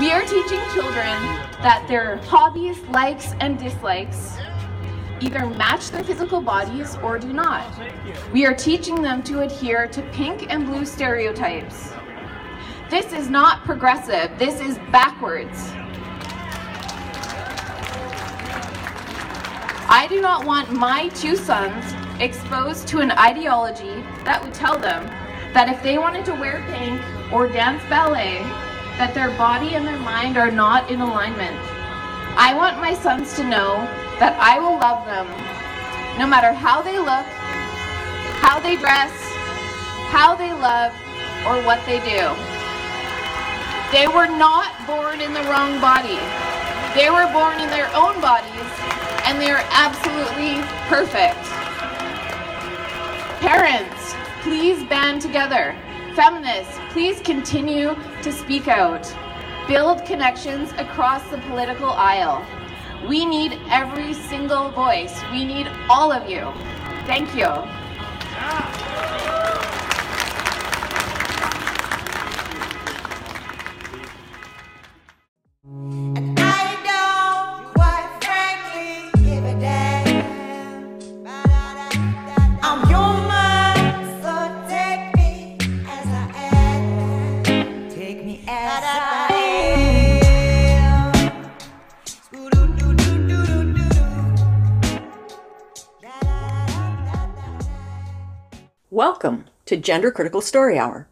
We are teaching children that their hobbies, likes, and dislikes either match their physical bodies or do not. We are teaching them to adhere to pink and blue stereotypes. This is not progressive. This is backwards. I do not want my two sons exposed to an ideology that would tell them that if they wanted to wear pink or dance ballet, that their body and their mind are not in alignment. I want my sons to know that I will love them, no matter how they look, how they dress, how they love, or what they do. They were not born in the wrong body. They were born in their own bodies, and they are absolutely perfect. Parents, please band together. Feminists, please continue to speak out. Build connections across the political aisle. We need every single voice. We need all of you. Thank you. Welcome to Gender Critical Story Hour.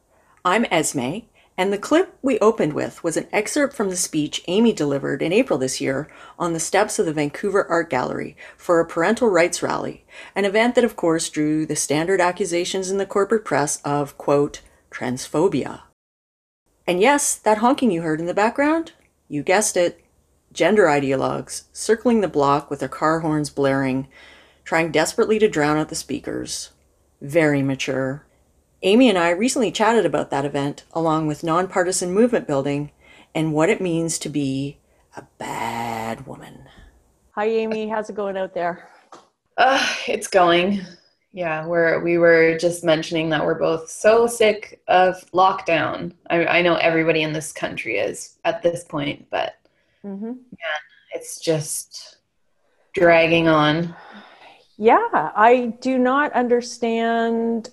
I'm Esme, and the clip we opened with was an excerpt from the speech Amy delivered in April this year on the steps of the Vancouver Art Gallery for a parental rights rally, an event that of course drew the standard accusations in the corporate press of, quote, transphobia. And yes, that honking you heard in the background? You guessed it. Gender ideologues circling the block with their car horns blaring, trying desperately to drown out the speakers. Very mature. Amy and I recently chatted about that event, along with nonpartisan movement building and what it means to be a bad woman. Hi, Amy. How's it going out there? It's going. Yeah, we were just mentioning that we're both so sick of lockdown. I know everybody in this country is at this point, but yeah, it's just dragging on. Yeah, I do not understand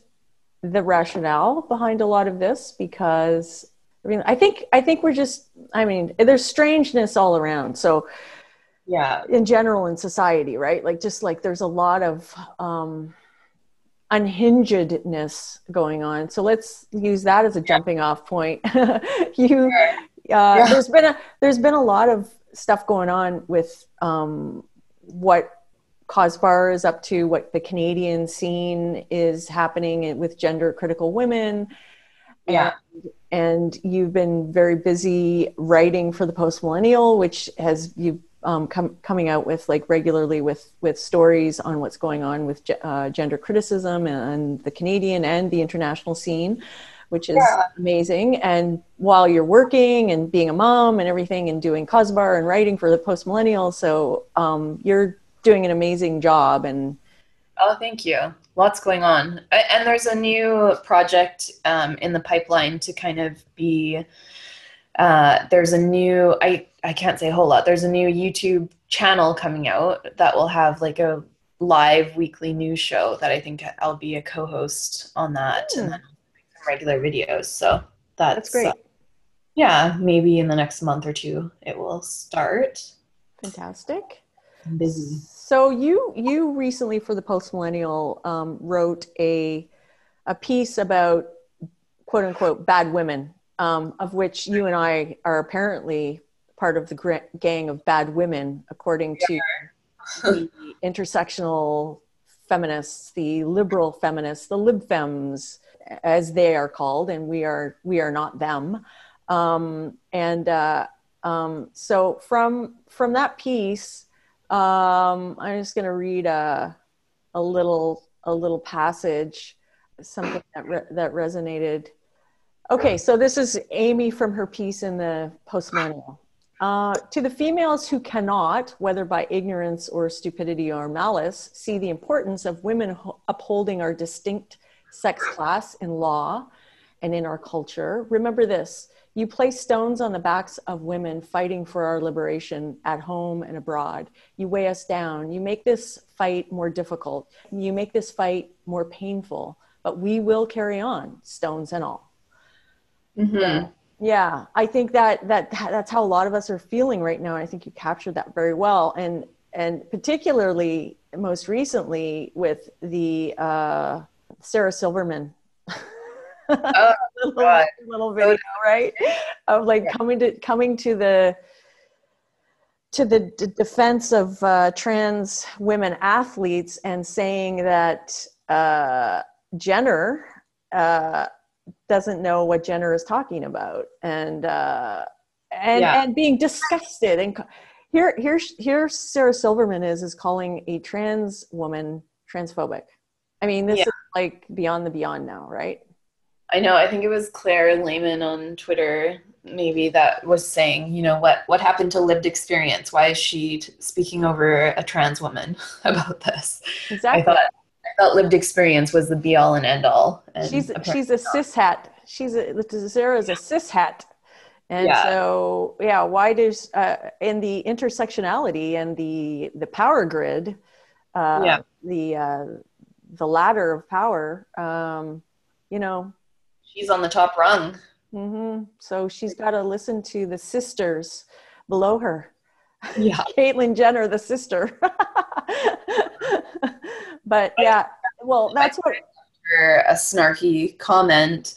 the rationale behind a lot of this because, I mean, I think we're just, I mean, there's strangeness all around. So yeah, in general in society, right? Like just like there's a lot of unhingedness going on. So let's use that as a jumping off point. There's been a lot of stuff going on with what Causebar is up to, what the Canadian scene is happening with gender critical women. Yeah. And you've been very busy writing for the Post Millennial, which has you coming out with like regularly with stories on what's going on with gender criticism and the Canadian and the international scene, which is amazing. And while you're working and being a mom and everything and doing Causebar and writing for the Post Millennial. So you're doing an amazing job. And thank you. Lots going on. And there's a new project in the pipeline to kind of be there's a new I can't say a whole lot. There's a new YouTube channel coming out that will have like a live weekly news show that I think I'll be a co-host on that and then regular videos. So that's great. Yeah, maybe in the next month or two it will start. Fantastic. Busy. So you recently for the Post Millennial wrote a piece about quote unquote bad women, of which you and I are apparently part of the gang of bad women, according to the intersectional feminists, the liberal feminists, the libfems, as they are called, and we are not them. So from that piece. I'm just going to read a little passage, something that resonated. Okay, so this is Amy from her piece in the Post Millennial. To the females who cannot, whether by ignorance or stupidity or malice, see the importance of women upholding our distinct sex class in law and in our culture, remember this. You place stones on the backs of women fighting for our liberation at home and abroad. You weigh us down. You make this fight more difficult. You make this fight more painful, but we will carry on, stones and all. Mm-hmm. Yeah, I think that's how a lot of us are feeling right now. And I think you captured that very well. And particularly most recently with the Sarah Silverman oh, little video, right? Of like coming to the defense of trans women athletes and saying that Jenner doesn't know what Jenner is talking about, and being disgusted. And here Sarah Silverman is calling a trans woman transphobic. I mean, this is like beyond the beyond now, right? I know, I think it was Claire Lehman on Twitter, maybe, that was saying, you know, what happened to lived experience? Why is she speaking over a trans woman about this? Exactly. I thought lived experience was the be all and end all. And she's a cishet. Sarah's a cishet. And so, why does, in the intersectionality and the power grid, the ladder of power, you know, she's on the top rung. Mm-hmm. So she's got to listen to the sisters below her. Yeah. Caitlyn Jenner, the sister. But yeah, well, that's what. Her a snarky comment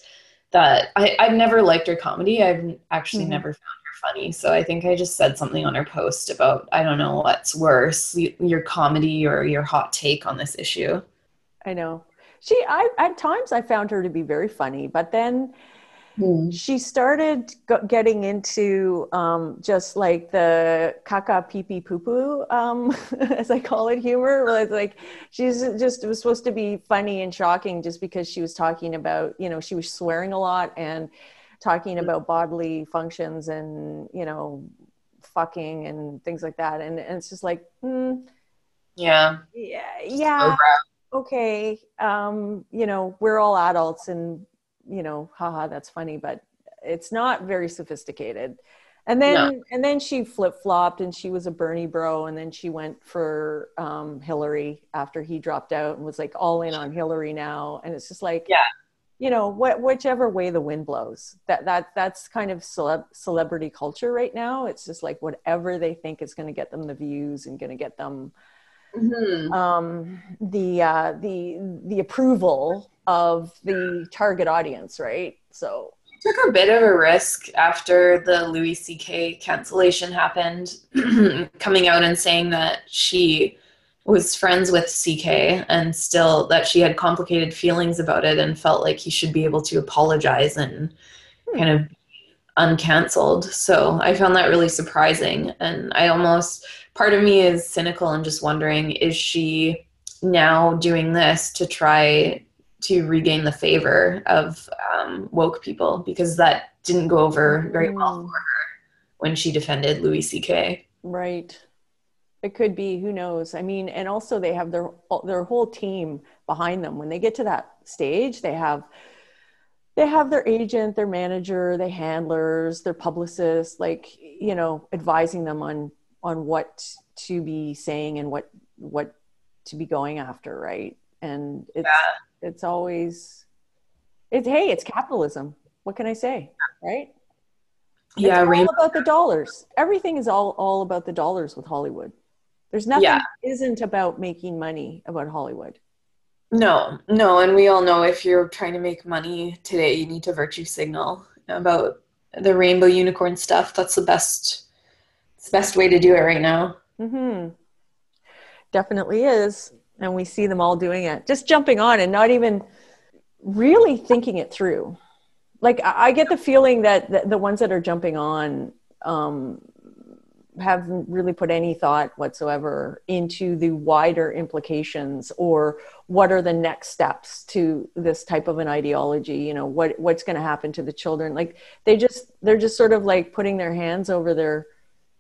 that I've never liked her comedy. I've actually never found her funny. So I think I just said something on her post about, I don't know what's worse, your comedy or your hot take on this issue. I know. I at times I found her to be very funny, but then she started getting into just like the caca pee pee poo poo, as I call it, humor. It's like it was supposed to be funny and shocking just because she was talking about, you know, she was swearing a lot and talking about bodily functions and, you know, fucking and things like that. And it's just like, yeah. Okay, you know, we're all adults and, you know, haha, that's funny, but it's not very sophisticated. And then and then she flip-flopped and she was a Bernie bro, and then she went for Hillary after he dropped out and was like all in on Hillary now. And it's just like, you know, whichever way the wind blows, that's kind of celebrity culture right now. It's just like whatever they think is going to get them the views and going to get them the approval of the target audience, right? So I took a bit of a risk after the Louis C.K. cancellation happened, coming out and saying that she was friends with C.K. and still that she had complicated feelings about it and felt like he should be able to apologize and kind of uncanceled. So I found that really surprising, and I almost, part of me is cynical and just wondering, is she now doing this to try to regain the favor of woke people, because that didn't go over very well for her when she defended Louis C.K. Right. It could be, who knows? I mean, and also they have their whole team behind them. When they get to that stage, they have their agent, their manager, their handlers, their publicists, like, you know, advising them on what to be saying and what to be going after, right? And it's always, it's capitalism. What can I say, right? Yeah, it's all about the dollars. Everything is all about the dollars with Hollywood. There's nothing that isn't about making money about Hollywood. No, and we all know if you're trying to make money today, you need to virtue signal about the rainbow unicorn stuff. That's the best way to do it right now. Mm-hmm. Definitely is, and we see them all doing it. Just jumping on and not even really thinking it through. Like, I get the feeling that the ones that are jumping on haven't really put any thought whatsoever into the wider implications or what are the next steps to this type of an ideology, you know, what's going to happen to the children. Like they're just sort of like putting their hands over their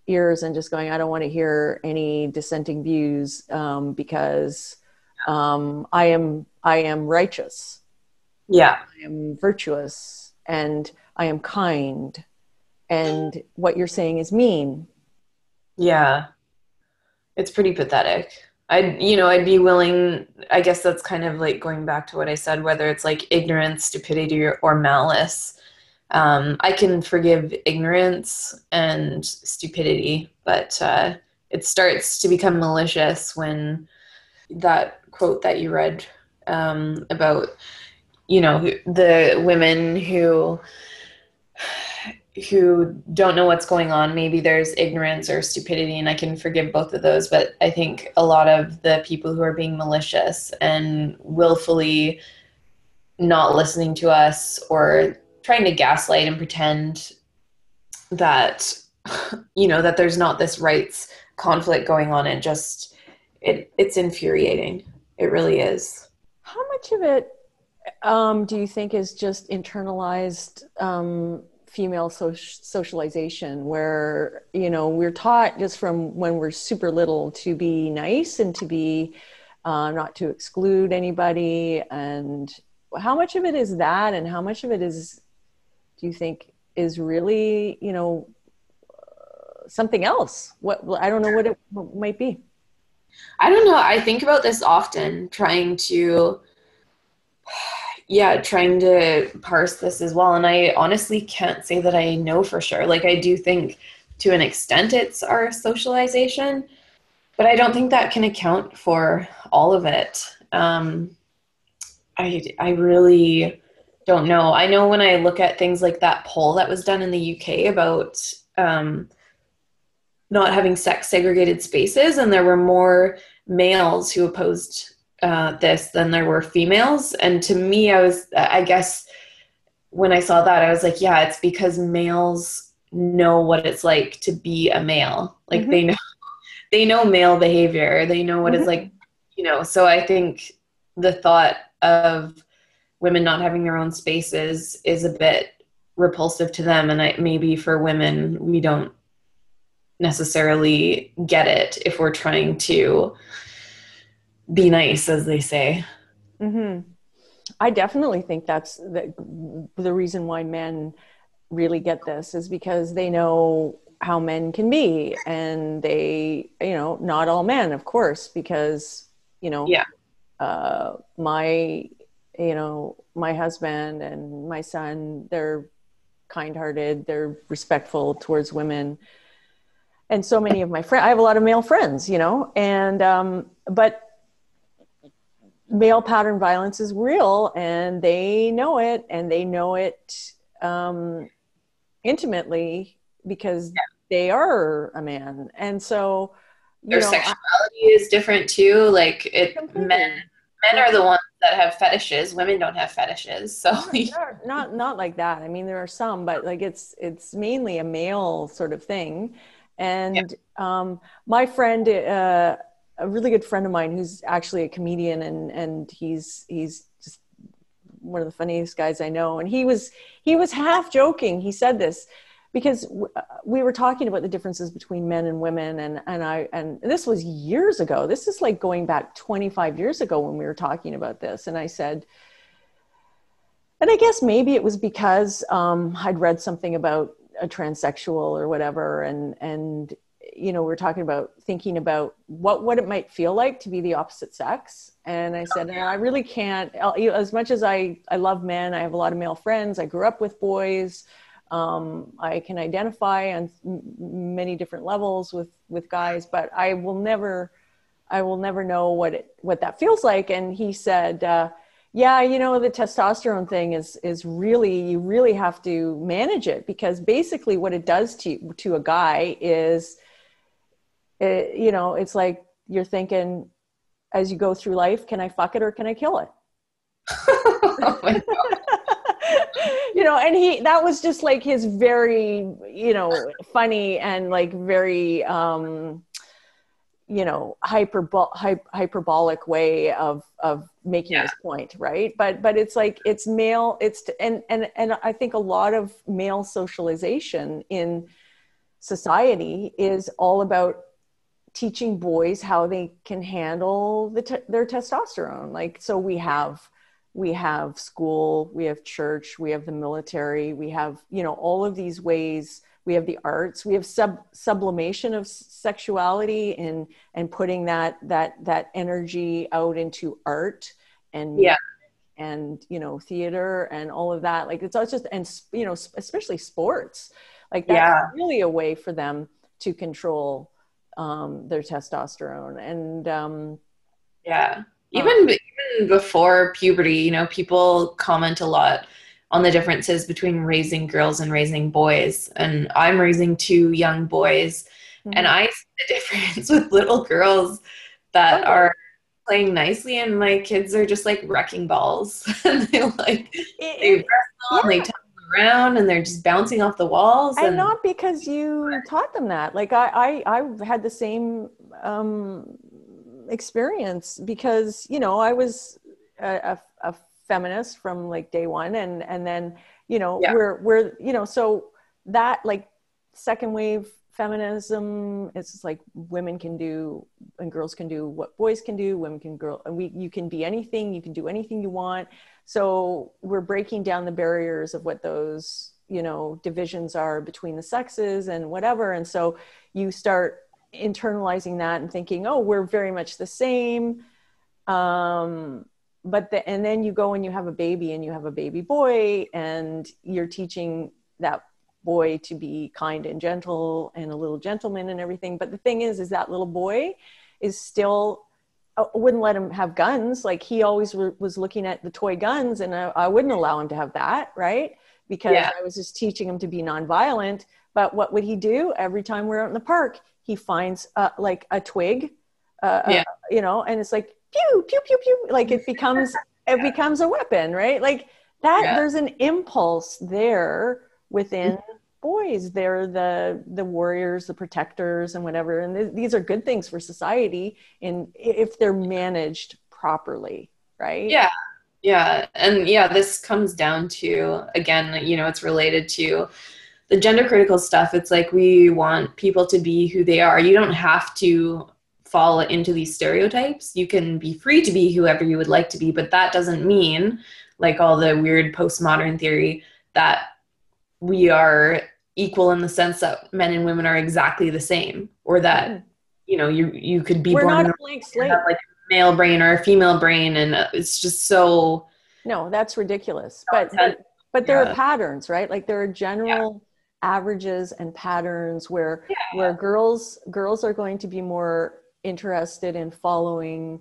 ears and just going, I don't want to hear any dissenting views because I am righteous. Yeah. I am virtuous and I am kind and what you're saying is mean. Yeah, it's pretty pathetic. I'd be willing, I guess that's kind of like going back to what I said, whether it's like ignorance, stupidity, or malice. I can forgive ignorance and stupidity, but it starts to become malicious when that quote that you read about, the women who don't know what's going on. Maybe there's ignorance or stupidity, and I can forgive both of those, but I think a lot of the people who are being malicious and willfully not listening to us or trying to gaslight and pretend that, that there's not this rights conflict going on, and just, it's infuriating. It really is. How much of it do you think is just internalized female socialization, where we're taught just from when we're super little to be nice and to be not to exclude anybody? And how much of it is that, and how much of it is, do you think, is really something else? I don't know what it might be. I don't know. I think about this often, trying to parse this as well. And I honestly can't say that I know for sure. Like, I do think to an extent it's our socialization, but I don't think that can account for all of it. I really don't know. I know when I look at things like that poll that was done in the UK about not having sex segregated spaces, and there were more males who opposed this than there were females. And to me, I guess when I saw that, I was like, yeah, it's because males know what it's like to be a male. Like, mm-hmm. they know male behavior. They know what mm-hmm. it's like, so I think the thought of women not having their own spaces is a bit repulsive to them. And maybe for women, we don't necessarily get it if we're trying to be nice, as they say. Mm-hmm. I definitely think that's the reason why men really get this, is because they know how men can be, and they, not all men, of course, because, yeah. My husband and my son, they're kind-hearted, they're respectful towards women. And so many of my friends, I have a lot of male friends, and, but male pattern violence is real, and they know it, intimately, because they are a man. And so their sexuality is different too. Like, men are the ones that have fetishes. Women don't have fetishes. So not like that. I mean, there are some, but like it's mainly a male sort of thing. And my friend, a really good friend of mine, who's actually a comedian, and he's just one of the funniest guys I know. And he was half joking. He said this because we were talking about the differences between men and women, and this was years ago. This is like going back 25 years ago when we were talking about this. And I said, and I guess maybe it was because I'd read something about a transsexual or whatever, and we're talking about thinking about what it might feel like to be the opposite sex. And I said, I really can't, as much as I love men, I have a lot of male friends, I grew up with boys, I can identify on many different levels with guys, but I will never know what that feels like. And he said, yeah, the testosterone thing is really, you really have to manage it, because basically what it does to a guy is, it's like you're thinking as you go through life, can I fuck it or can I kill it? Oh my God. And that was just like his very, funny and like very, hyperbolic way of making this point, right? But it's like, it's male, and I think a lot of male socialization in society is all about teaching boys how they can handle their testosterone. Like, so we have school, we have church, we have the military, we have, all of these ways. we have the arts, we have sublimation of sexuality and putting that energy out into art and and, you know, theater and all of that. Like, it's all just, and, you know, especially sports, like that's really a way for them to control their testosterone. And even before puberty, you know, people comment a lot on the differences between raising girls and raising boys. And I'm raising two young boys, and I see the difference with little girls that are playing nicely, and my kids are just like wrecking balls. And they like they wrestle and they tumble around and they're just bouncing off the walls. And not because you taught them that. Like I had the same experience, because, you know, I was a feminist from like day one, and then, you know, we're you know, so that like second wave feminism, it's just like women can do and girls can do what boys can do, women can girl, and you can be anything, you can do anything you want. So we're breaking down the barriers of what those, you know, divisions are between the sexes and whatever. And so you start internalizing that and thinking, oh, we're very much the same. And then you go and you have a baby, and you have a baby boy, and you're teaching that boy to be kind and gentle and a little gentleman and everything. But the thing is that little boy is still, I wouldn't let him have guns. Like, he always was looking at the toy guns, and I wouldn't allow him to have that. Right. Because I was just teaching him to be nonviolent. But what would he do? Every time we're out in the park, he finds like a twig, you know, and it's like, pew, pew, pew, pew. Like, it becomes, it becomes a weapon, right? Like that, there's an impulse there within boys. They're the warriors, the protectors, and whatever. And these are good things for society, and if they're managed properly, right? Yeah. Yeah. And this comes down to, again, you know, it's related to the gender critical stuff. It's like, we want people to be who they are. You don't have to fall into these stereotypes. You can be free to be whoever you would like to be, but that doesn't mean, like all the weird postmodern theory, that we are equal in the sense that men and women are exactly the same, or that you know, you could be born not a blank slate, have like a male brain or a female brain, and it's just so that's ridiculous. But there are patterns, right? Like, there are general averages and patterns where girls are going to be more interested in following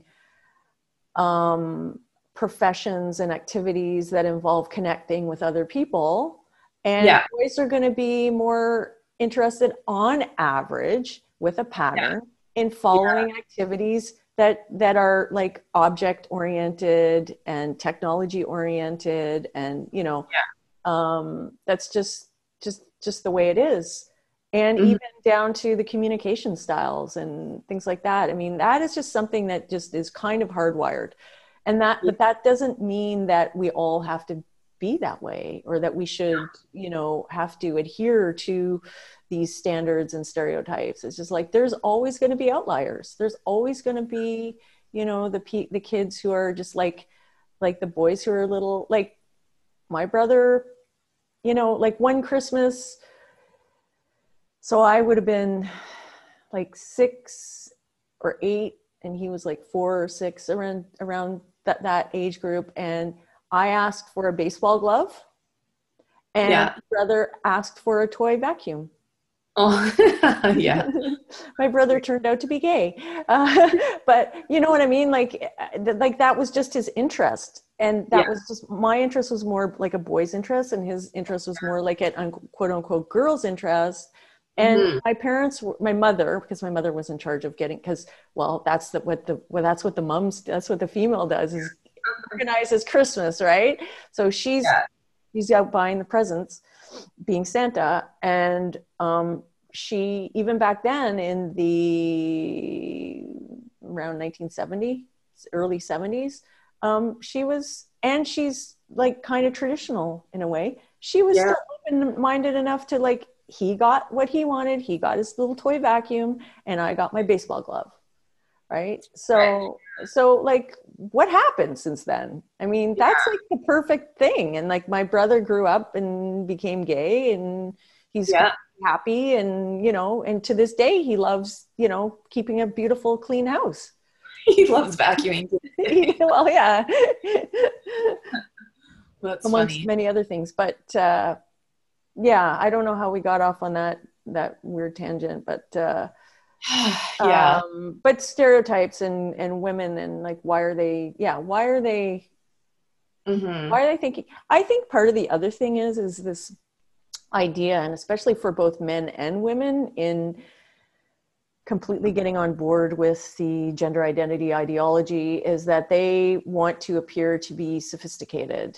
professions and activities that involve connecting with other people, and boys are going to be more interested on average, with a pattern, in following activities that are like object oriented and technology oriented, and, you know, that's just the way it is. And even down to the communication styles and things like that. I mean, that is just something that just is kind of hardwired. And that, but that doesn't mean that we all have to be that way, or that we should, you know, have to adhere to these standards and stereotypes. It's just like, there's always going to be outliers. There's always going to be, you know, the kids who are just like the boys who are little, like my brother, you know, like one Christmas, so I would have been like 6 or 8, and he was like 4 or 6, around that age group. And I asked for a baseball glove, and my brother asked for a toy vacuum. Oh, my brother turned out to be gay. But you know what I mean? Like that was just his interest. And that was just, my interest was more like a boy's interest, and his interest was more like an quote unquote girl's interest. And my mother, because my mother was in charge of getting, that's what the moms, that's what the female does, is organizes Christmas, right? So she's out buying the presents, being Santa. And she, even back then in the around 1970, early 70s, she's like kind of traditional in a way. She was still open-minded enough to like, he got what he wanted. He got his little toy vacuum, and I got my baseball glove. Right. So like, what happened since then? I mean, that's like the perfect thing. And like, my brother grew up and became gay, and, he's happy. And, you know, and to this day, he loves, you know, keeping a beautiful, clean house. He loves vacuuming. Well, yeah. That's amongst funny. Many other things. But yeah, I don't know how we got off on that weird tangent, but yeah. But stereotypes and women and like, why are they mm-hmm. why are they thinking? I think part of the other thing is this idea, and especially for both men and women, in completely getting on board with the gender identity ideology, is that they want to appear to be sophisticated.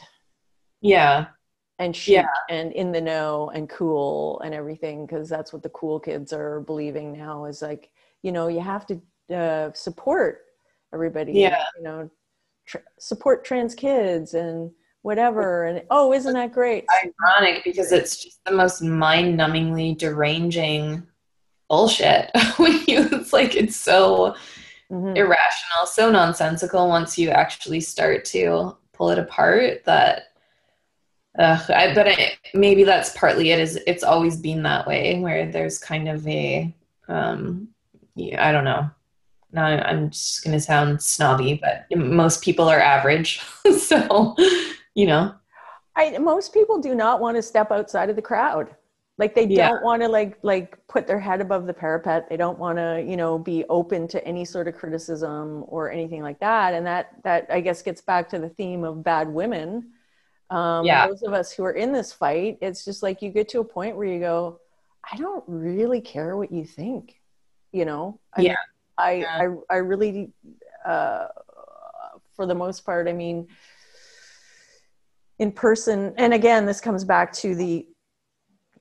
Yeah. And chic and in the know and cool and everything, because that's what the cool kids are believing now, is like, you know, you have to support everybody, you know, support trans kids and whatever. And oh, isn't that great? Ironic, because it's just the most mind-numbingly deranging bullshit. It's like, it's so irrational, so nonsensical once you actually start to pull it apart, that maybe that's partly it. Is it's always been that way, where there's kind of a I don't know, now I'm just gonna sound snobby, but most people are average. So, you know, most people do not want to step outside of the crowd. Like, they don't want to like put their head above the parapet. They don't want to, you know, be open to any sort of criticism or anything like that. And that I guess gets back to the theme of bad women. Those of us who are in this fight, it's just like, you get to a point where you go, I don't really care what you think, you know? I really, for the most part, I mean, in person. And again, this comes back to the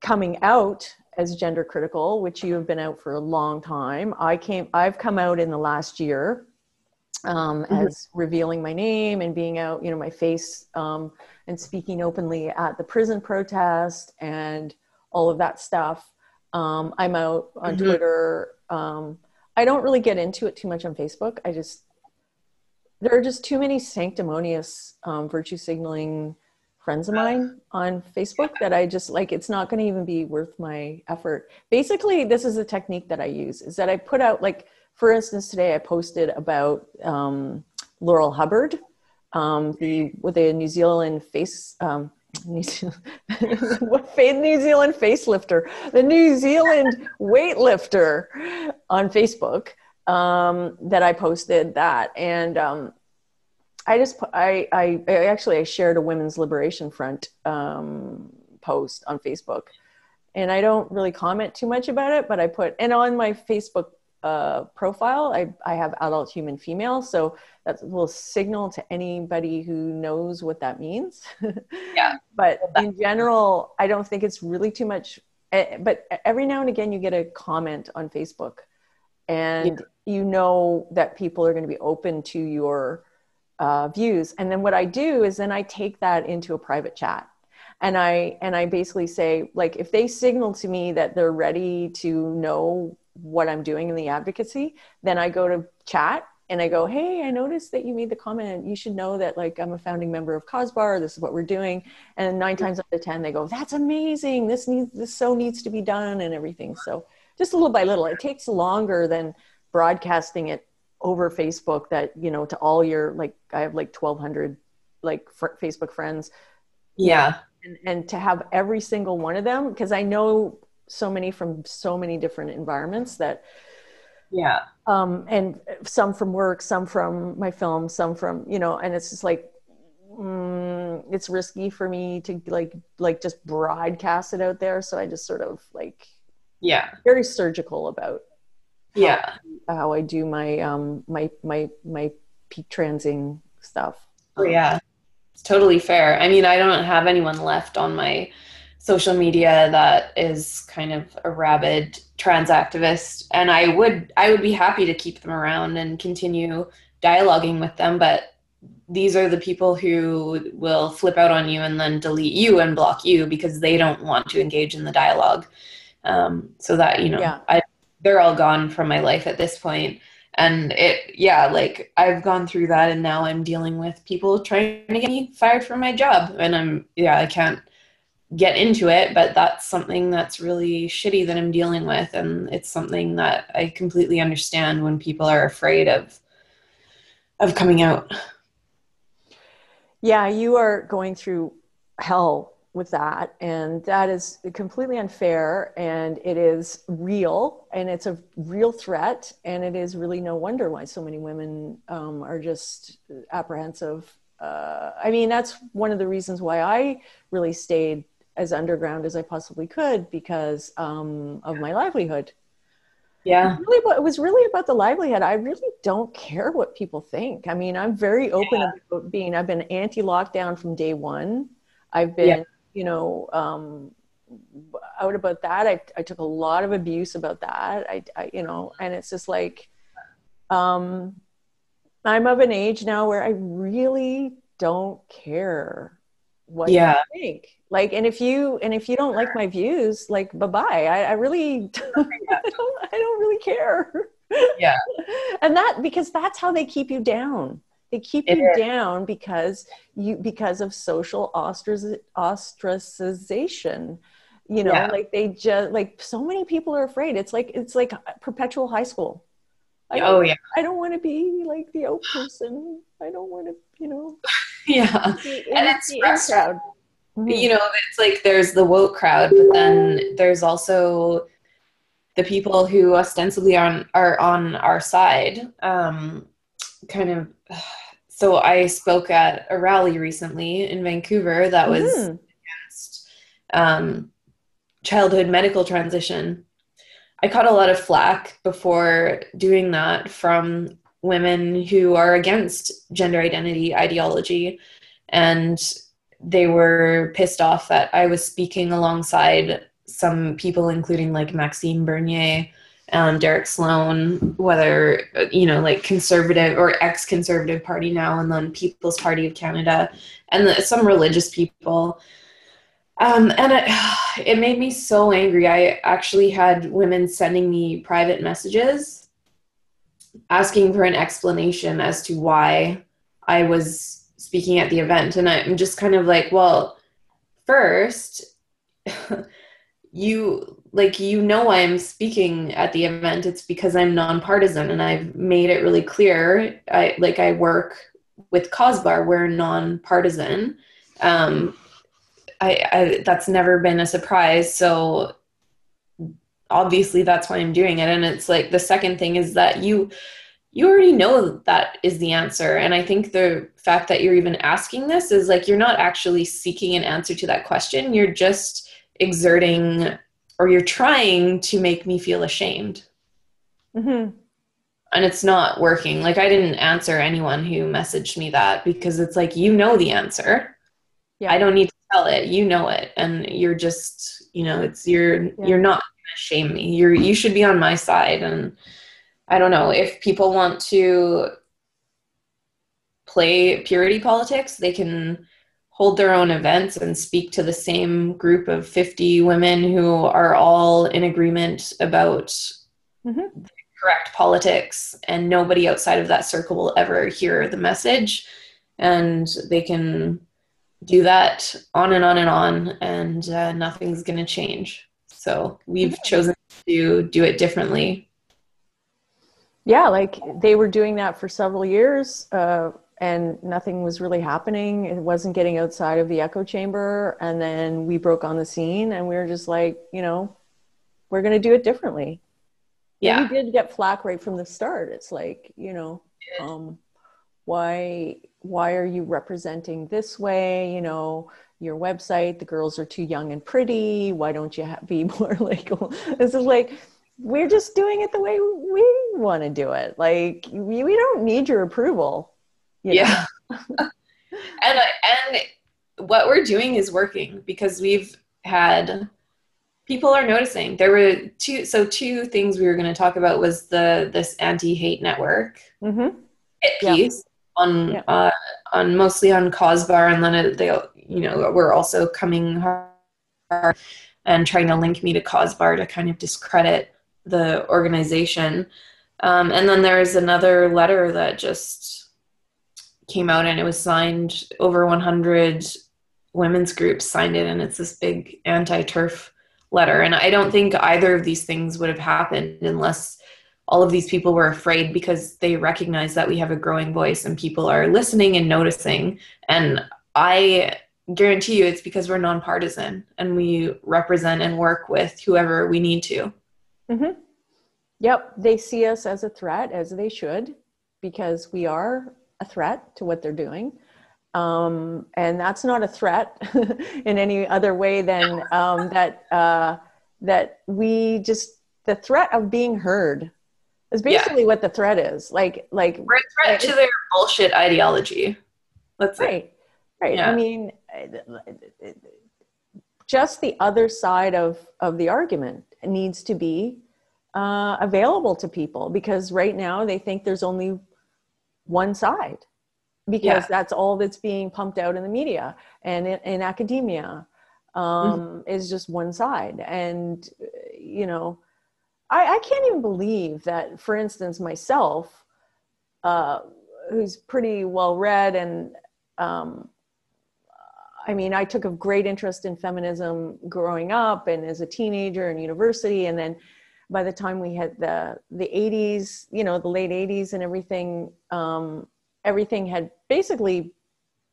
coming out as gender critical, which you have been out for a long time. I've come out in the last year, as revealing my name and being out, you know, my face, and speaking openly at the prison protest and all of that stuff. I'm out on Twitter. I don't really get into it too much on Facebook. There are just too many sanctimonious, virtue signaling friends of mine on Facebook that I just like, it's not going to even be worth my effort. Basically, this is the technique that I use, is that I put out, like, for instance, today I posted about Laurel Hubbard, the New Zealand facelifter, the New Zealand weightlifter on Facebook, that I posted that. And, I shared a Women's Liberation Front post on Facebook, and I don't really comment too much about it, but I put, and on my Facebook profile, I have adult human female. So that will signal to anybody who knows what that means. Yeah. But in general, I don't think it's really too much, but every now and again you get a comment on Facebook, and you know that people are going to be open to your views. And then what I do is then I take that into a private chat, and I basically say, like, if they signal to me that they're ready to know what I'm doing in the advocacy, then I go to chat and I go, hey, I noticed that you made the comment. You should know that, like, I'm a founding member of Causebar. This is what we're doing. And 9 times out of 10, they go, that's amazing. This so needs to be done and everything. So just little by little, it takes longer than broadcasting it over Facebook, that, you know, to all your, like, I have like 1,200 like Facebook friends. Yeah. And to have every single one of them, because I know so many from so many different environments that, and some from work, some from my film, some from, you know, and it's just like, it's risky for me to like just broadcast it out there. So I just sort of like, very surgical about how I do my my transing stuff. Oh yeah, it's totally fair. I mean, I don't have anyone left on my social media that is kind of a rabid trans activist, and I would be happy to keep them around and continue dialoguing with them, but these are the people who will flip out on you and then delete you and block you because they don't want to engage in the dialogue. So that, you know, they're all gone from my life at this point. And like, I've gone through that, and now I'm dealing with people trying to get me fired from my job, and I can't get into it, but that's something that's really shitty that I'm dealing with, and it's something that I completely understand when people are afraid of coming out. Yeah, you are going through hell with that, and that is completely unfair, and it is real, and it's a real threat, and it is really no wonder why so many women are just apprehensive. I mean, that's one of the reasons why I really stayed as underground as I possibly could, because of my livelihood. Yeah. It was really about the livelihood. I really don't care what people think. I mean, I'm very open about being, I've been anti-lockdown from day one. I've been, you know, out about that. I took a lot of abuse about that. I you know, and it's just like, I'm of an age now where I really don't care what you think. Like, and if you don't like my views, like, bye-bye. I really don't, I don't really care. Yeah. And that, because that's how they keep you down. They keep you down because of social ostracization. You know, like they just, like, so many people are afraid. It's like perpetual high school. I don't want to be like the old person. I don't want to, you know. And it's the crowd. You know, it's like there's the woke crowd, but then there's also the people who ostensibly are on our side. Kind of. So I spoke at a rally recently in Vancouver that was against childhood medical transition. I caught a lot of flack before doing that from women who are against gender identity ideology, and they were pissed off that I was speaking alongside some people, including like Maxime Bernier, Derek Sloan, whether, you know, like conservative or ex-conservative party now, and then People's Party of Canada, and some religious people. And it made me so angry. I actually had women sending me private messages asking for an explanation as to why I was speaking at the event. And I'm just kind of like, well, first, you know why I'm speaking at the event. It's because I'm nonpartisan, and I've made it really clear. I work with Causebar. We're nonpartisan. I that's never been a surprise. So obviously that's why I'm doing it. And it's like, the second thing is that you already know that is the answer. And I think the fact that you're even asking this is like, you're not actually seeking an answer to that question. You're just exerting, or you're trying to make me feel ashamed. Mm-hmm. And it's not working. Like, I didn't answer anyone who messaged me that, because it's like, you know the answer. Yeah. I don't need to tell it, you know it, and you're just, you know, it's you're not gonna shame me. You should be on my side. And I don't know, if people want to play purity politics, they can hold their own events and speak to the same group of 50 women who are all in agreement about the correct politics, and nobody outside of that circle will ever hear the message, and they can do that on and on and on, and nothing's going to change. So we've chosen to do it differently. Yeah, like they were doing that for several years and nothing was really happening. It wasn't getting outside of the echo chamber. And then we broke on the scene, and we were just like, you know, we're going to do it differently. Yeah. And we did get flack right from the start. It's like, you know, why are you representing this way? You know, your website, the girls are too young and pretty. Why don't you be more like, this is like, we're just doing it the way we want to do it. Like, we don't need your approval. You know? And what we're doing is working, because we've had, people are noticing. There were two things we were going to talk about was this anti-hate network hit piece. Yeah. On mostly on Causebar, and then they, you know, we're also coming hard and trying to link me to Causebar to kind of discredit the organization. And then there is another letter that just came out, and it was signed over 100 women's groups signed it, and it's this big anti-turf letter. And I don't think either of these things would have happened unless all of these people were afraid, because they recognize that we have a growing voice and people are listening and noticing. And I guarantee you it's because we're nonpartisan and we represent and work with whoever we need to. Mm-hmm. Yep. They see us as a threat, as they should, because we are a threat to what they're doing. And that's not a threat in any other way than that we just, the threat of being heard is basically what the threat is. Like we're a threat to their bullshit ideology. That's right. Right. Yeah. I mean, just the other side of the argument needs to be available to people, because right now they think there's only one side, because that's all that's being pumped out in the media and in academia is just one side. And, you know, I can't even believe that, for instance, myself, who's pretty well read, and I mean, I took a great interest in feminism growing up and as a teenager in university. And then by the time we had the 80s, you know, the late 80s and everything, everything had basically,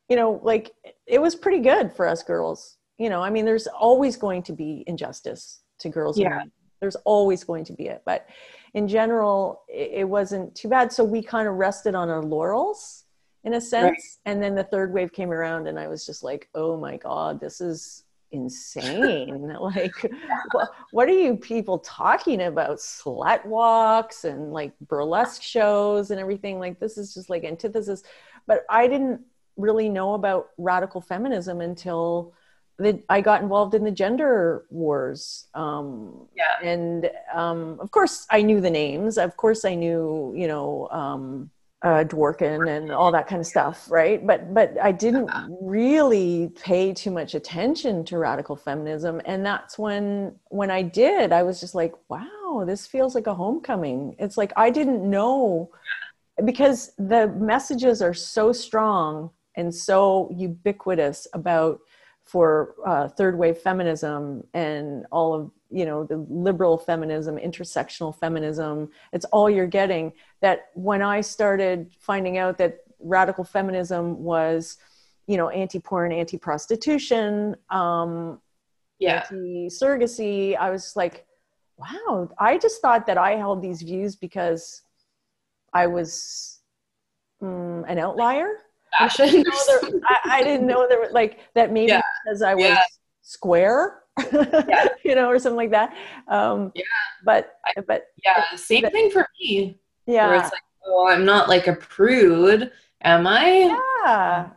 you know, like it was pretty good for us girls. You know, I mean, there's always going to be injustice to girls. Yeah. There's always going to be it. But in general, it wasn't too bad. So we kind of rested on our laurels in a sense. Right. And then the third wave came around and I was just like, oh my God, this is insane. Like, what are you people talking about? Slut walks and like burlesque shows and everything. Like, this is just like antithesis. But I didn't really know about radical feminism until I got involved in the gender wars. And of course I knew the names. Of course I knew, you know, Dworkin and all that kind of stuff. Right. But I didn't really pay too much attention to radical feminism. And that's when I did, I was just like, wow, this feels like a homecoming. It's like, I didn't know, because the messages are so strong and so ubiquitous about, for third wave feminism and all of, you know, the liberal feminism, intersectional feminism, it's all you're getting, that when I started finding out that radical feminism was, you know, anti-porn, anti-prostitution, anti-surrogacy, I was like, wow, I just thought that I held these views because I was an outlier. I didn't know there were, like, that maybe because I was square, you know, or something like that. Same thing for me. Yeah. Where it's like, oh, I'm not like a prude, am I? Yeah.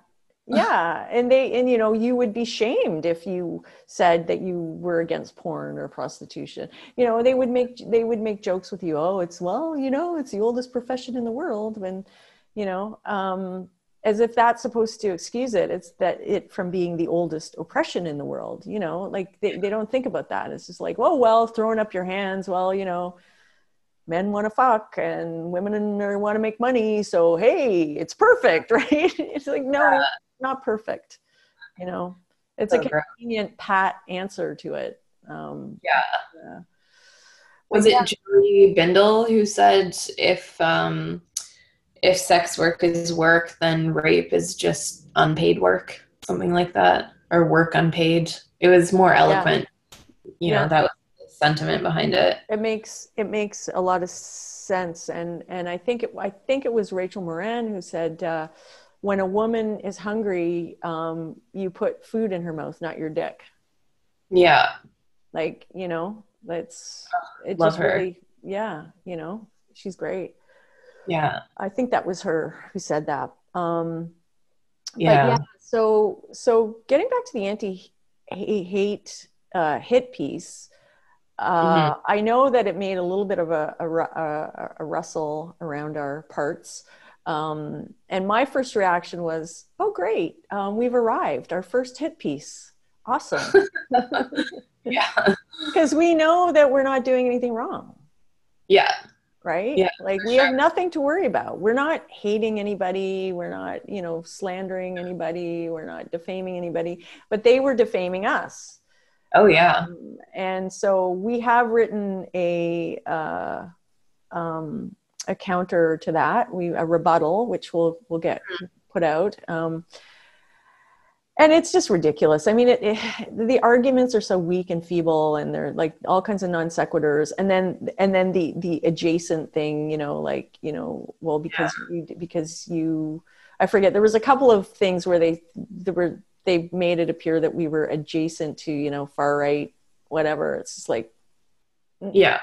Yeah. And you know, you would be shamed if you said that you were against porn or prostitution. You know, they would make jokes with you. Oh, it's the oldest profession in the world. And, you know, as if that's supposed to excuse it. It's that it from being the oldest oppression in the world, you know, like they don't think about that. It's just like, well, throwing up your hands. Well, you know, men want to fuck and women want to make money. So, hey, it's perfect, right? It's like, no, not perfect. You know, it's so a convenient pat answer to it. Was it Julie Bindle who said if sex work is work, then rape is just unpaid work, something like that, or work unpaid. It was more eloquent, you know, that was the sentiment behind it. It makes a lot of sense. And I think it was Rachel Moran who said, when a woman is hungry, you put food in her mouth, not your dick. Yeah. Like, you know, you know, she's great. Yeah. I think that was her who said that. So getting back to the anti-hate hit piece, I know that it made a little bit of a rustle around our parts. And my first reaction was, oh, great. We've arrived. Our first hit piece. Awesome. Yeah. Because we know that we're not doing anything wrong. Yeah. right? Yeah, like we have nothing to worry about. We're not hating anybody. We're not, you know, slandering anybody. We're not defaming anybody, but they were defaming us. Oh yeah. And so we have written a counter to that. A rebuttal, which will get put out. And it's just ridiculous. I mean, the arguments are so weak and feeble, and they're like all kinds of non sequiturs. And then the adjacent thing, you know, like, you know, well, because I forget, there was a couple of things where they made it appear that we were adjacent to, you know, far right, whatever. It's just like, yeah,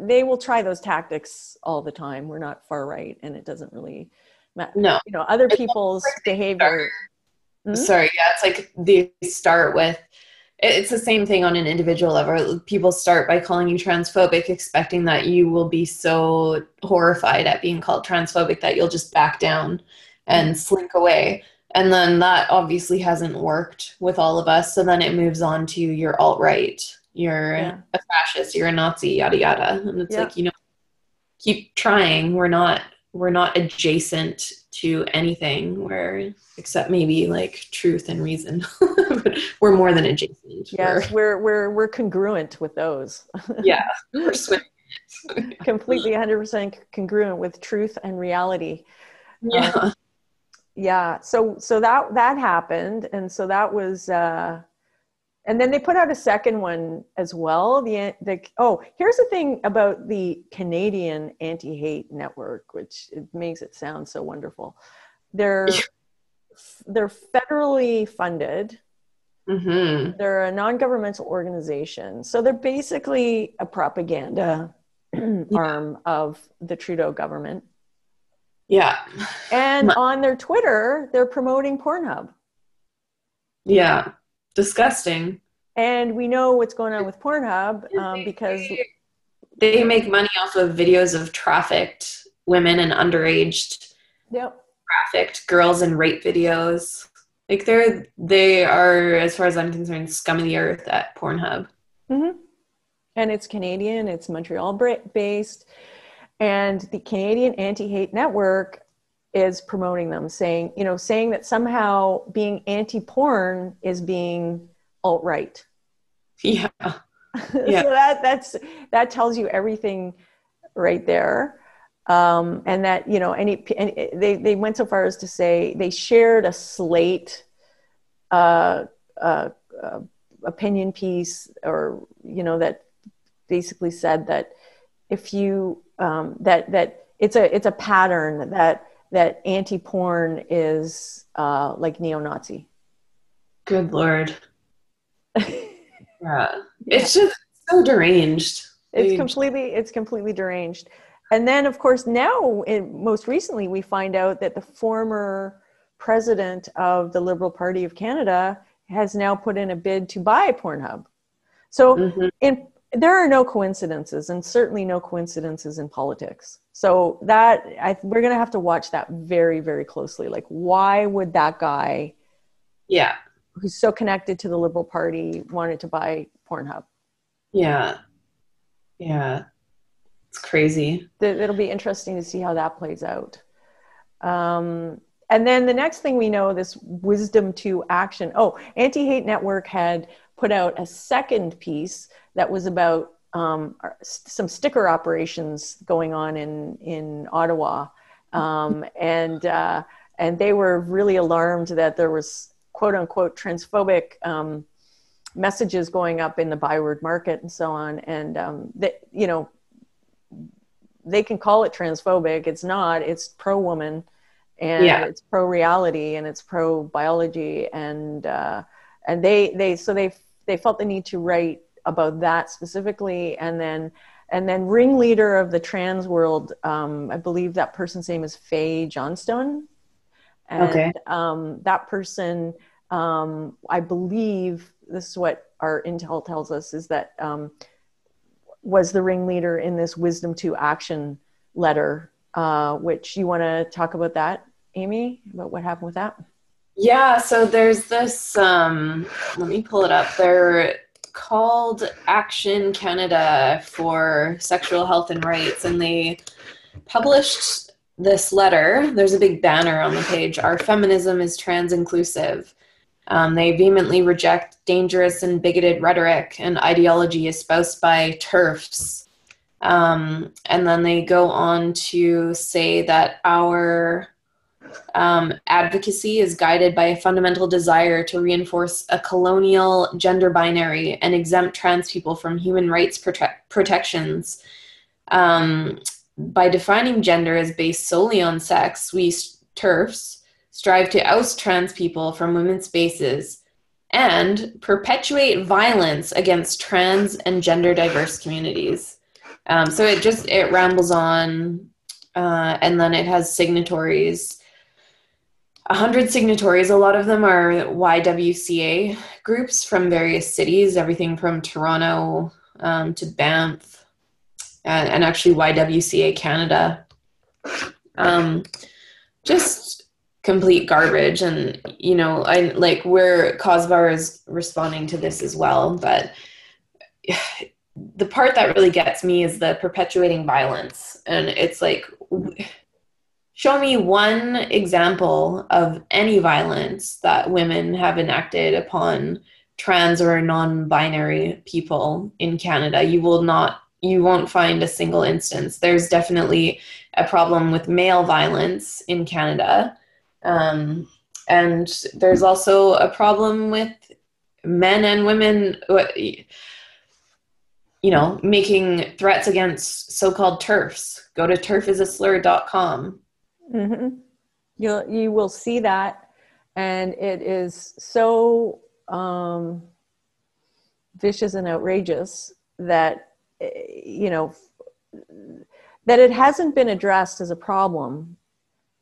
they will try those tactics all the time. We're not far right, and it doesn't really matter. No, you know, other people's behavior. Sorry, yeah, it's like they start with, it's the same thing on an individual level. People start by calling you transphobic, expecting that you will be so horrified at being called transphobic that you'll just back down and slink away. And then that obviously hasn't worked with all of us. So then it moves on to you're alt-right, you're a fascist, you're a Nazi, yada, yada. And it's like, you know, keep trying. We're not adjacent to anything, where except maybe like truth and reason. We're more than adjacent. Yes, we're congruent with those. Yeah, we're swimming. Completely 100% congruent with truth and reality. Yeah. Yeah. So that happened, and so that was and then they put out a second one as well. Here's the thing about the Canadian Anti-Hate Network, which it makes it sound so wonderful. They're federally funded. Mm-hmm. They're a non-governmental organization. So they're basically a propaganda arm of the Trudeau government. Yeah. And on their Twitter, they're promoting Pornhub. Yeah. Disgusting. And we know what's going on with Pornhub because they make money off of videos of trafficked women and underaged trafficked girls and rape videos. Like they are, as far as I'm concerned, scum of the earth at Pornhub. Mm-hmm. And it's Canadian, it's Montreal based, and the Canadian Anti-Hate Network is promoting them, saying that somehow being anti-porn is being alt-right. Yeah. So that tells you everything right there. And that, you know, they went so far as to say they shared a Slate opinion piece, or, you know, that basically said that if you, that it's a pattern that anti-porn is like neo-Nazi. Good Lord. Yeah. It's just so deranged. It's completely deranged. And then, of course, now, most recently, we find out that the former president of the Liberal Party of Canada has now put in a bid to buy Pornhub. So there are no coincidences, and certainly no coincidences in politics. So we're going to have to watch that very, very closely. Like, why would that guy, who's so connected to the Liberal Party, wanted to buy Pornhub? Yeah. Yeah. It's crazy. It'll be interesting to see how that plays out. And then the next thing we know, this Wisdom to Action. Oh, Anti-Hate Network had put out a second piece that was about some sticker operations going on in Ottawa. And they were really alarmed that there was quote unquote transphobic messages going up in the Byward Market and so on. And that, you know, they can call it transphobic. It's not, it's pro-woman, and it's pro-reality, and it's pro-biology. And they felt the need to write about that specifically. And then ringleader of the trans world, I believe that person's name is Faye Johnstone. And, that person, I believe, this is what our intel tells us, is that was the ringleader in this Wisdom to Action letter, which you want to talk about that, Amy, about what happened with that? Yeah, so there's this, let me pull it up. They're called Action Canada for Sexual Health and Rights, and they published this letter. There's a big banner on the page. Our feminism is trans-inclusive. They vehemently reject dangerous and bigoted rhetoric and ideology espoused by TERFs. And then they go on to say that our advocacy is guided by a fundamental desire to reinforce a colonial gender binary and exempt trans people from human rights protections. By defining gender as based solely on sex, we TERFs strive to oust trans people from women's spaces and perpetuate violence against trans and gender diverse communities. So it rambles on, and then it has signatories, 100 signatories. A lot of them are YWCA groups from various cities, everything from Toronto to Banff, and actually YWCA Canada. Just complete garbage, and you know, I like where Causebar is responding to this as well, but the part that really gets me is the perpetuating violence. And it's like, show me one example of any violence that women have enacted upon trans or non-binary people in Canada. You won't find a single instance. There's definitely a problem with male violence in Canada. And there's also a problem with men and women, you know, making threats against so-called TERFs. Go to turfisaslur.com. Mm-hmm. You will see that. And it is so vicious and outrageous that, you know, that it hasn't been addressed as a problem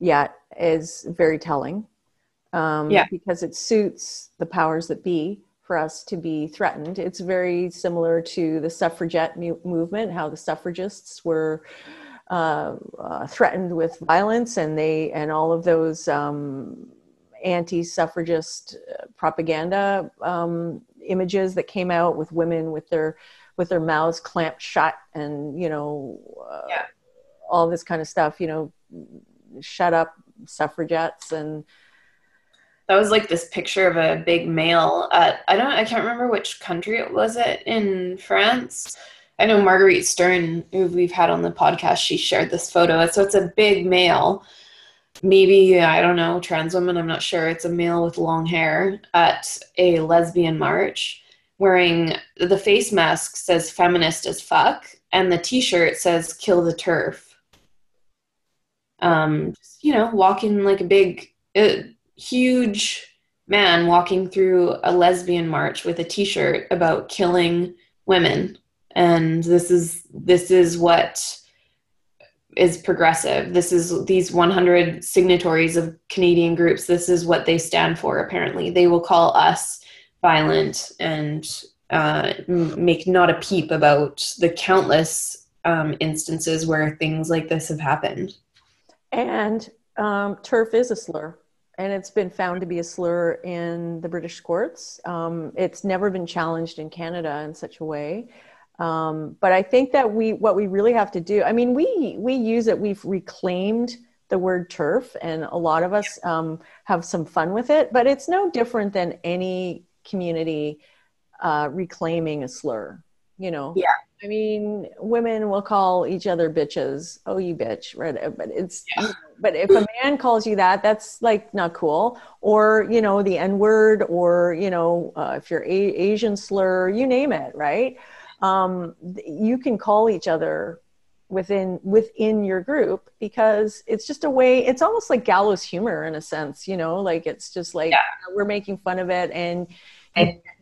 yet is very telling, because it suits the powers that be for us to be threatened. It's very similar to the suffragette movement, how the suffragists were threatened with violence, and all of those anti-suffragist propaganda images that came out with women with their mouths clamped shut, and you know, all this kind of stuff, you know, shut up suffragettes. And that was like this picture of a big male at, I can't remember which country it was in France. I know Marguerite Stern, who we've had on the podcast, she shared this photo. So it's a big male, maybe, I don't know, trans woman, I'm not sure. It's a male with long hair at a lesbian march, wearing the face mask says feminist as fuck, and the t-shirt says kill the TERF. You know, walking like a big, huge man walking through a lesbian march with a t-shirt about killing women. And this is what is progressive. These 100 signatories of Canadian groups. This is what they stand for. Apparently they will call us violent and, make not a peep about the countless, instances where things like this have happened. And TERF is a slur, and it's been found to be a slur in the British courts. It's never been challenged in Canada in such a way. But I think that what we really have to do, I mean, we use it, we've reclaimed the word TERF, and a lot of us have some fun with it, but it's no different than any community reclaiming a slur, you know? Yeah. I mean, women will call each other bitches. Oh, you bitch, right? But but if a man calls you that, that's like not cool. Or, you know, the N-word, or, you know, if you're Asian slur, you name it, right? You can call each other within your group, because it's just a way, it's almost like gallows humor in a sense, you know, like it's just like we're making fun of it, and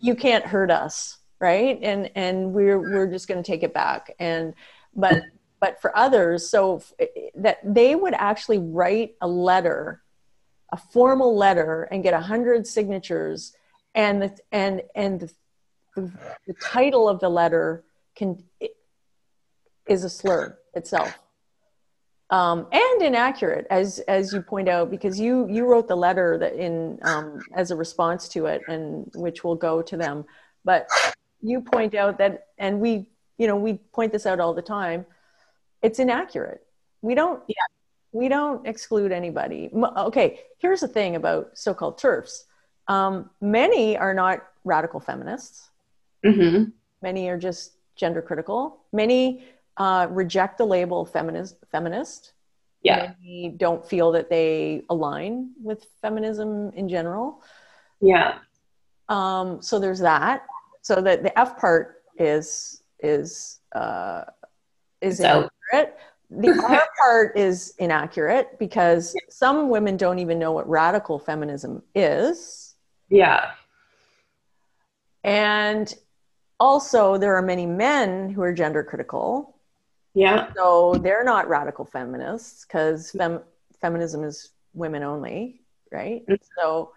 you can't hurt us. Right. And we're just going to take it back. But for others, so that they would actually write a letter, a formal letter, and get 100 signatures. And the title of the letter is a slur itself. And inaccurate, as you point out, because you wrote the letter that as a response to it, and which will go to them, but you point out that, and we, you know, we point this out all the time, it's inaccurate. We don't exclude anybody. Okay, here's the thing about so-called TERFs. Many are not radical feminists. Mm-hmm. Many are just gender critical. Many reject the label feminist. Yeah. Many don't feel that they align with feminism in general. Yeah. So there's that. So that the F part is inaccurate. The R part is inaccurate because some women don't even know what radical feminism is. Yeah. And also there are many men who are gender critical. Yeah. So they're not radical feminists because feminism is women only, right? Mm-hmm. So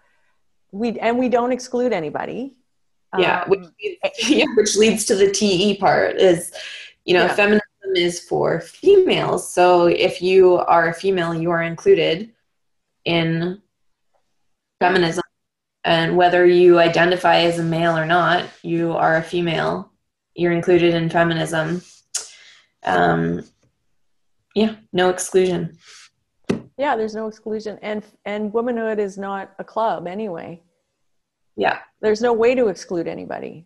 we don't exclude anybody. Yeah, which leads to the TE part is, you know, feminism is for females. So if you are a female, you are included in feminism. And whether you identify as a male or not, you are a female. You're included in feminism. No exclusion. Yeah, there's no exclusion. And womanhood is not a club anyway. Yeah. There's no way to exclude anybody.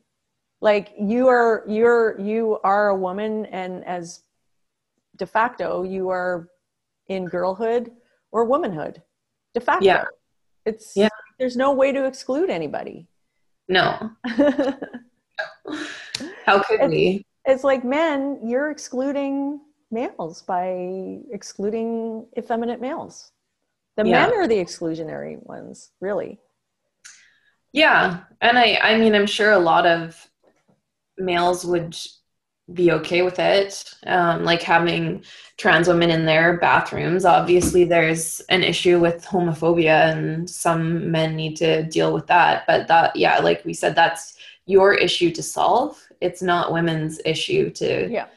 Like you are a woman, and as de facto, you are in girlhood or womanhood. De facto. Yeah. There's no way to exclude anybody. No. How could we? It's like men, you're excluding males by excluding effeminate males. The men are the exclusionary ones, really. Yeah. And I mean, I'm sure a lot of males would be okay with it. Like having trans women in their bathrooms. Obviously there's an issue with homophobia and some men need to deal with that. But that, yeah, like we said, that's your issue to solve. It's not women's issue to have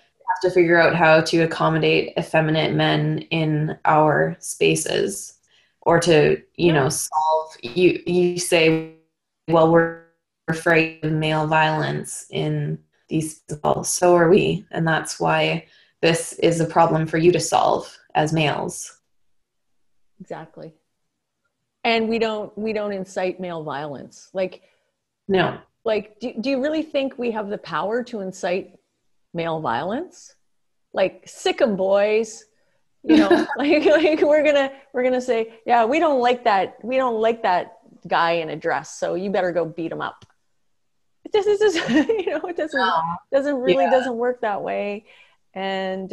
to figure out how to accommodate effeminate men in our spaces or to, you know, solve, you say, well, we're afraid of male violence in these people. So are we. And that's why this is a problem for you to solve as males. Exactly. And we don't incite male violence. Like, no. Like, do you really think we have the power to incite male violence? Like, sick 'em boys, you know, like we're going to say, yeah, we don't like that guy in a dress, so you better go beat him up. It doesn't work that way. And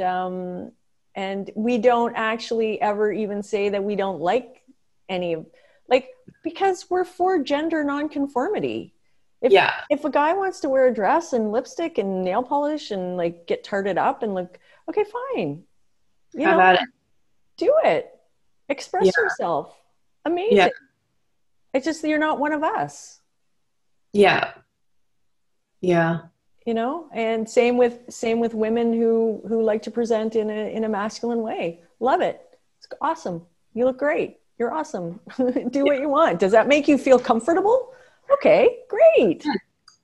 and we don't actually ever even say that we don't like any of, like, because we're for gender nonconformity. If a guy wants to wear a dress and lipstick and nail polish and like get tarted up and look, okay, fine. How about it? Do it. Express yourself. Amazing. Yeah. It's just that you're not one of us. Yeah. Yeah. You know, and same with women who like to present in a masculine way. Love it. It's awesome. You look great. You're awesome. Do what you want. Does that make you feel comfortable? Okay, great. Yeah.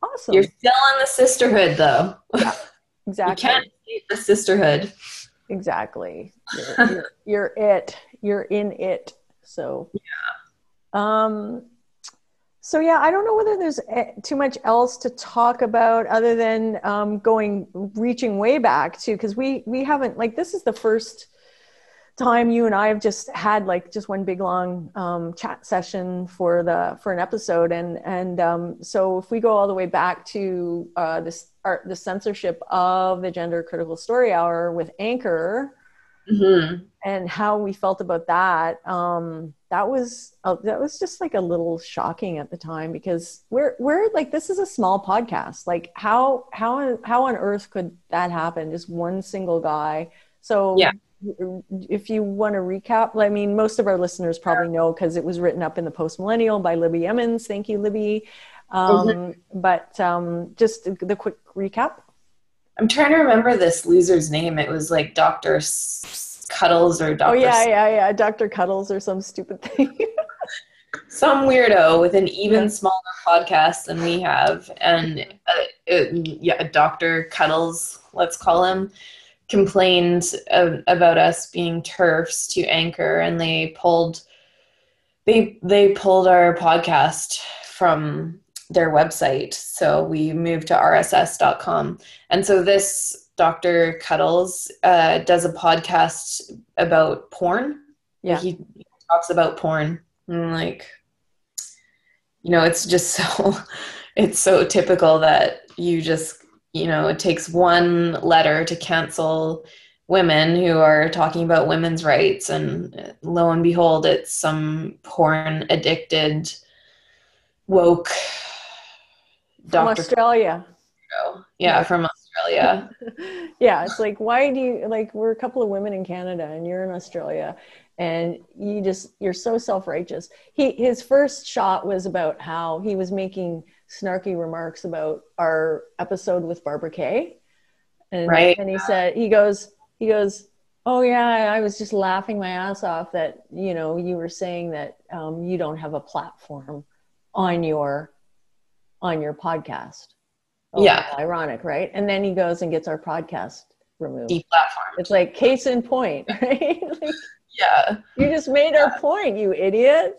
Awesome. You're still in the sisterhood though. Yeah, exactly. You can't escape the sisterhood. Exactly. You're it. You're in it. So. Yeah. I don't know whether there's too much else to talk about other than reaching way back to, because we haven't, like, this is the first time you and I have just had like just one big long chat session for an episode, and so if we go all the way back to the censorship of the Gender Critical Story Hour with Anchor. Mm-hmm. And how we felt about that. That was just like a little shocking at the time, because we're like, this is a small podcast. Like how on earth could that happen? Just one single guy. So if you want to recap, I mean, most of our listeners probably know, cause it was written up in the Post Millennial by Libby Emmons. Thank you, Libby. Mm-hmm. But just the quick recap. I'm trying to remember this loser's name. It was like Dr. Cuddles or Dr. Cuddles or some stupid thing. some weirdo with an even smaller podcast than we have, and Dr. Cuddles, let's call him, complained about us being TERFs to Anchor, and they pulled our podcast from their website, so we moved to rss.com. and so this Dr. Cuddles does a podcast about porn. Yeah, he talks about porn, and it's so typical that it takes one letter to cancel women who are talking about women's rights, and lo and behold, it's some porn addicted woke doctor from Australia. Yeah, from Australia. Yeah, it's like, why do you, like, we're a couple of women in Canada and you're in Australia, and you're so self-righteous. His first shot was about how he was making snarky remarks about our episode with Barbara Kay. And, right. And he goes, oh yeah, I was just laughing my ass off that, you were saying that you don't have a platform on your podcast. Oh, yeah. Ironic, right? And then he goes and gets our podcast removed. Deplatformed. It's like case in point, right? Yeah. You just made our point, you idiot.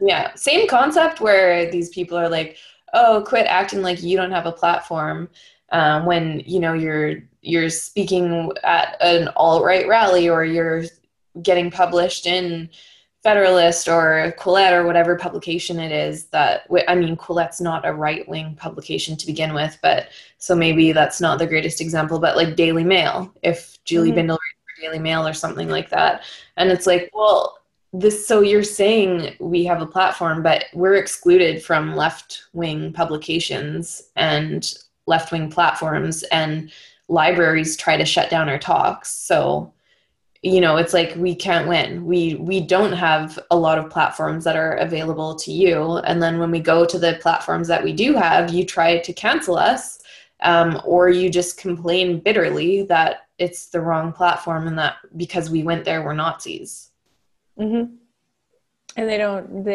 Yeah. Same concept where these people are like, oh, quit acting like you don't have a platform when, you're speaking at an alt-right rally, or you're getting published in Federalist or Quillette or whatever publication it is Quillette's not a right-wing publication to begin with, but so maybe that's not the greatest example, but like Daily Mail, if Julie Bindle reads for Daily Mail or something like that. And it's like, well, so you're saying we have a platform, but we're excluded from left-wing publications and left-wing platforms, and libraries try to shut down our talks. So it's like, we can't win. We don't have a lot of platforms that are available to you. And then when we go to the platforms that we do have, you try to cancel us, or you just complain bitterly that it's the wrong platform and that because we went there, we're Nazis. Mm-hmm. And they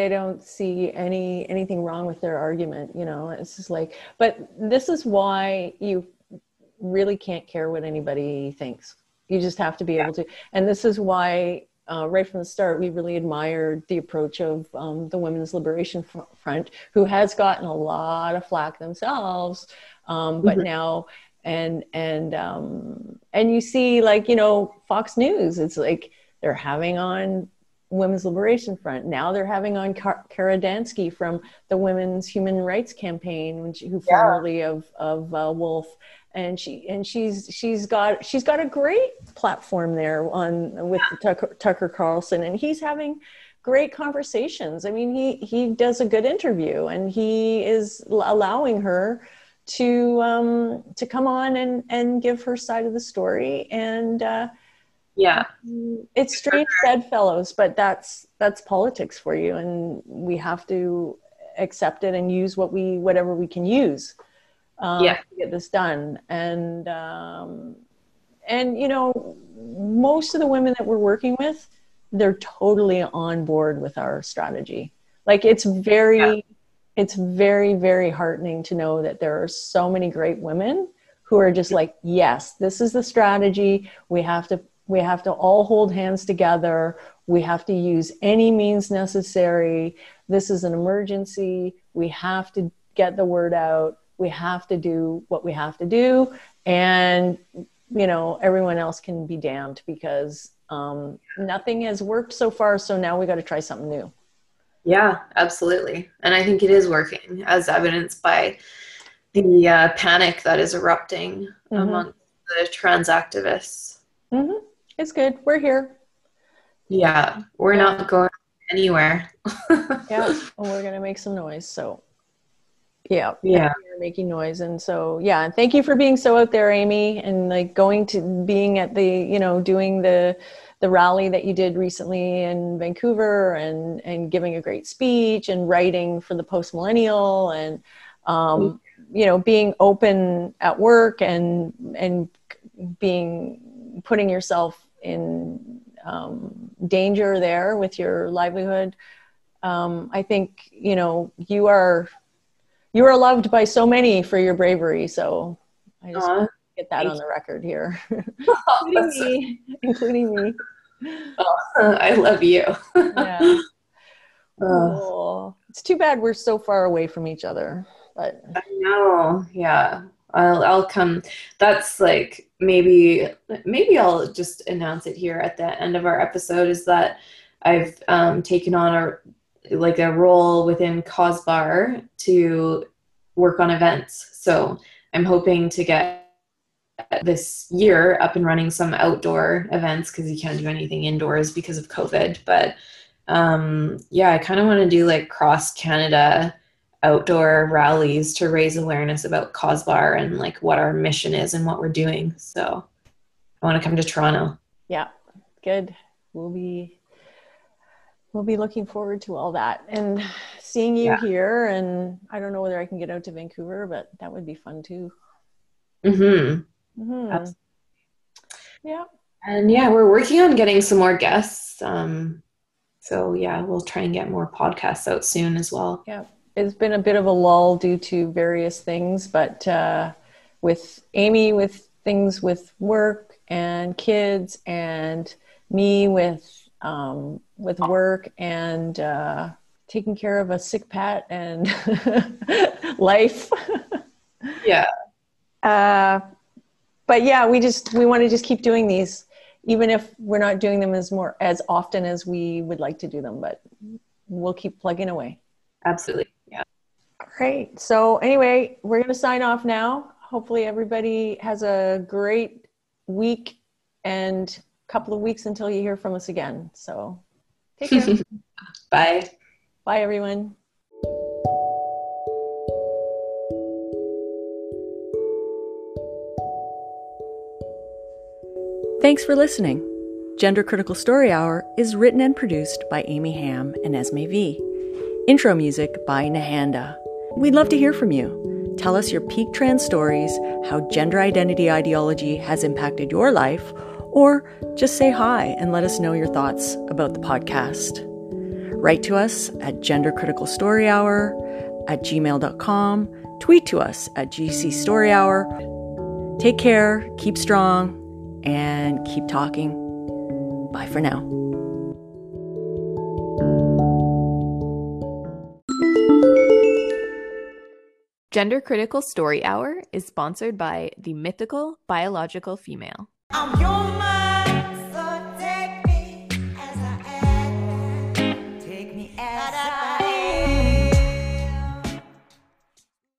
don't see anything wrong with their argument. It's just like, but this is why you really can't care what anybody thinks. You just have to be able to. And this is why, right from the start, we really admired the approach of the Women's Liberation Front, who has gotten a lot of flack themselves. But now, and you see, Fox News, it's like they're having on Women's Liberation Front. Now they're having on Kara Dansky from the Women's Human Rights Campaign, who formerly of Wolf. And she's got a great platform there with Tucker Carlson, and he's having great conversations. I mean, he does a good interview, and he is allowing her to come on and give her side of the story. And it's strange bedfellows, but that's politics for you, and we have to accept it and use whatever we can use. To get this done. And most of the women that we're working with, they're totally on board with our strategy. Like, it's very, very heartening to know that there are so many great women who are just like, yes, this is the strategy. We have to all hold hands together. We have to use any means necessary. This is an emergency. We have to get the word out. We have to do what we have to do, and everyone else can be damned, because nothing has worked so far, so now we got to try something new. Yeah, absolutely. And I think it is working, as evidenced by the panic that is erupting among the trans activists. It's good. We're here. Yeah, we're not going anywhere. We're gonna make some noise, so yeah, you're making noise. And so, and thank you for being so out there, Amy, and being at the, doing the rally that you did recently in Vancouver, and giving a great speech, and writing for the Post Millennial, and, being open at work, and putting yourself in danger there with your livelihood. I think, you know, you are loved by so many for your bravery. So I just want to get that on the record here, including me. Oh, I love you. Yeah. Oh, it's too bad we're so far away from each other. But I know, yeah. I'll come. That's like maybe I'll just announce it here at the end of our episode. Is that I've taken on a role within Causebar to work on events. So I'm hoping to get this year up and running some outdoor events, because you can't do anything indoors because of COVID. But I kind of want to do like cross Canada outdoor rallies to raise awareness about Causebar and like what our mission is and what we're doing. So I want to come to Toronto. Yeah, good. We'll be looking forward to all that and seeing you here. And I don't know whether I can get out to Vancouver, but that would be fun too. Mm-hmm. Mm-hmm. Absolutely. Yeah. And yeah, we're working on getting some more guests. So yeah, we'll try and get more podcasts out soon as well. Yeah. It's been a bit of a lull due to various things, but with Amy, with things with work and kids, and me with work and taking care of a sick pet and life. Yeah. But yeah, we want to just keep doing these, even if we're not doing them as often as we would like to do them, but we'll keep plugging away. Absolutely. Yeah. Great. So anyway, we're going to sign off now. Hopefully everybody has a great week and couple of weeks until you hear from us again. So take care. Bye. Bye, everyone. Thanks for listening. Gender Critical Story Hour is written and produced by Amy Ham and Esme V. Intro music by Nahanda. We'd love to hear from you. Tell us your peak trans stories, how gender identity ideology has impacted your life, or just say hi and let us know your thoughts about the podcast. Write to us at gendercriticalstoryhour@gmail.com. Tweet to us at GCStoryHour. Take care, keep strong, and keep talking. Bye for now. Gender Critical Story Hour is sponsored by the Mythical Biological Female. I'm your man.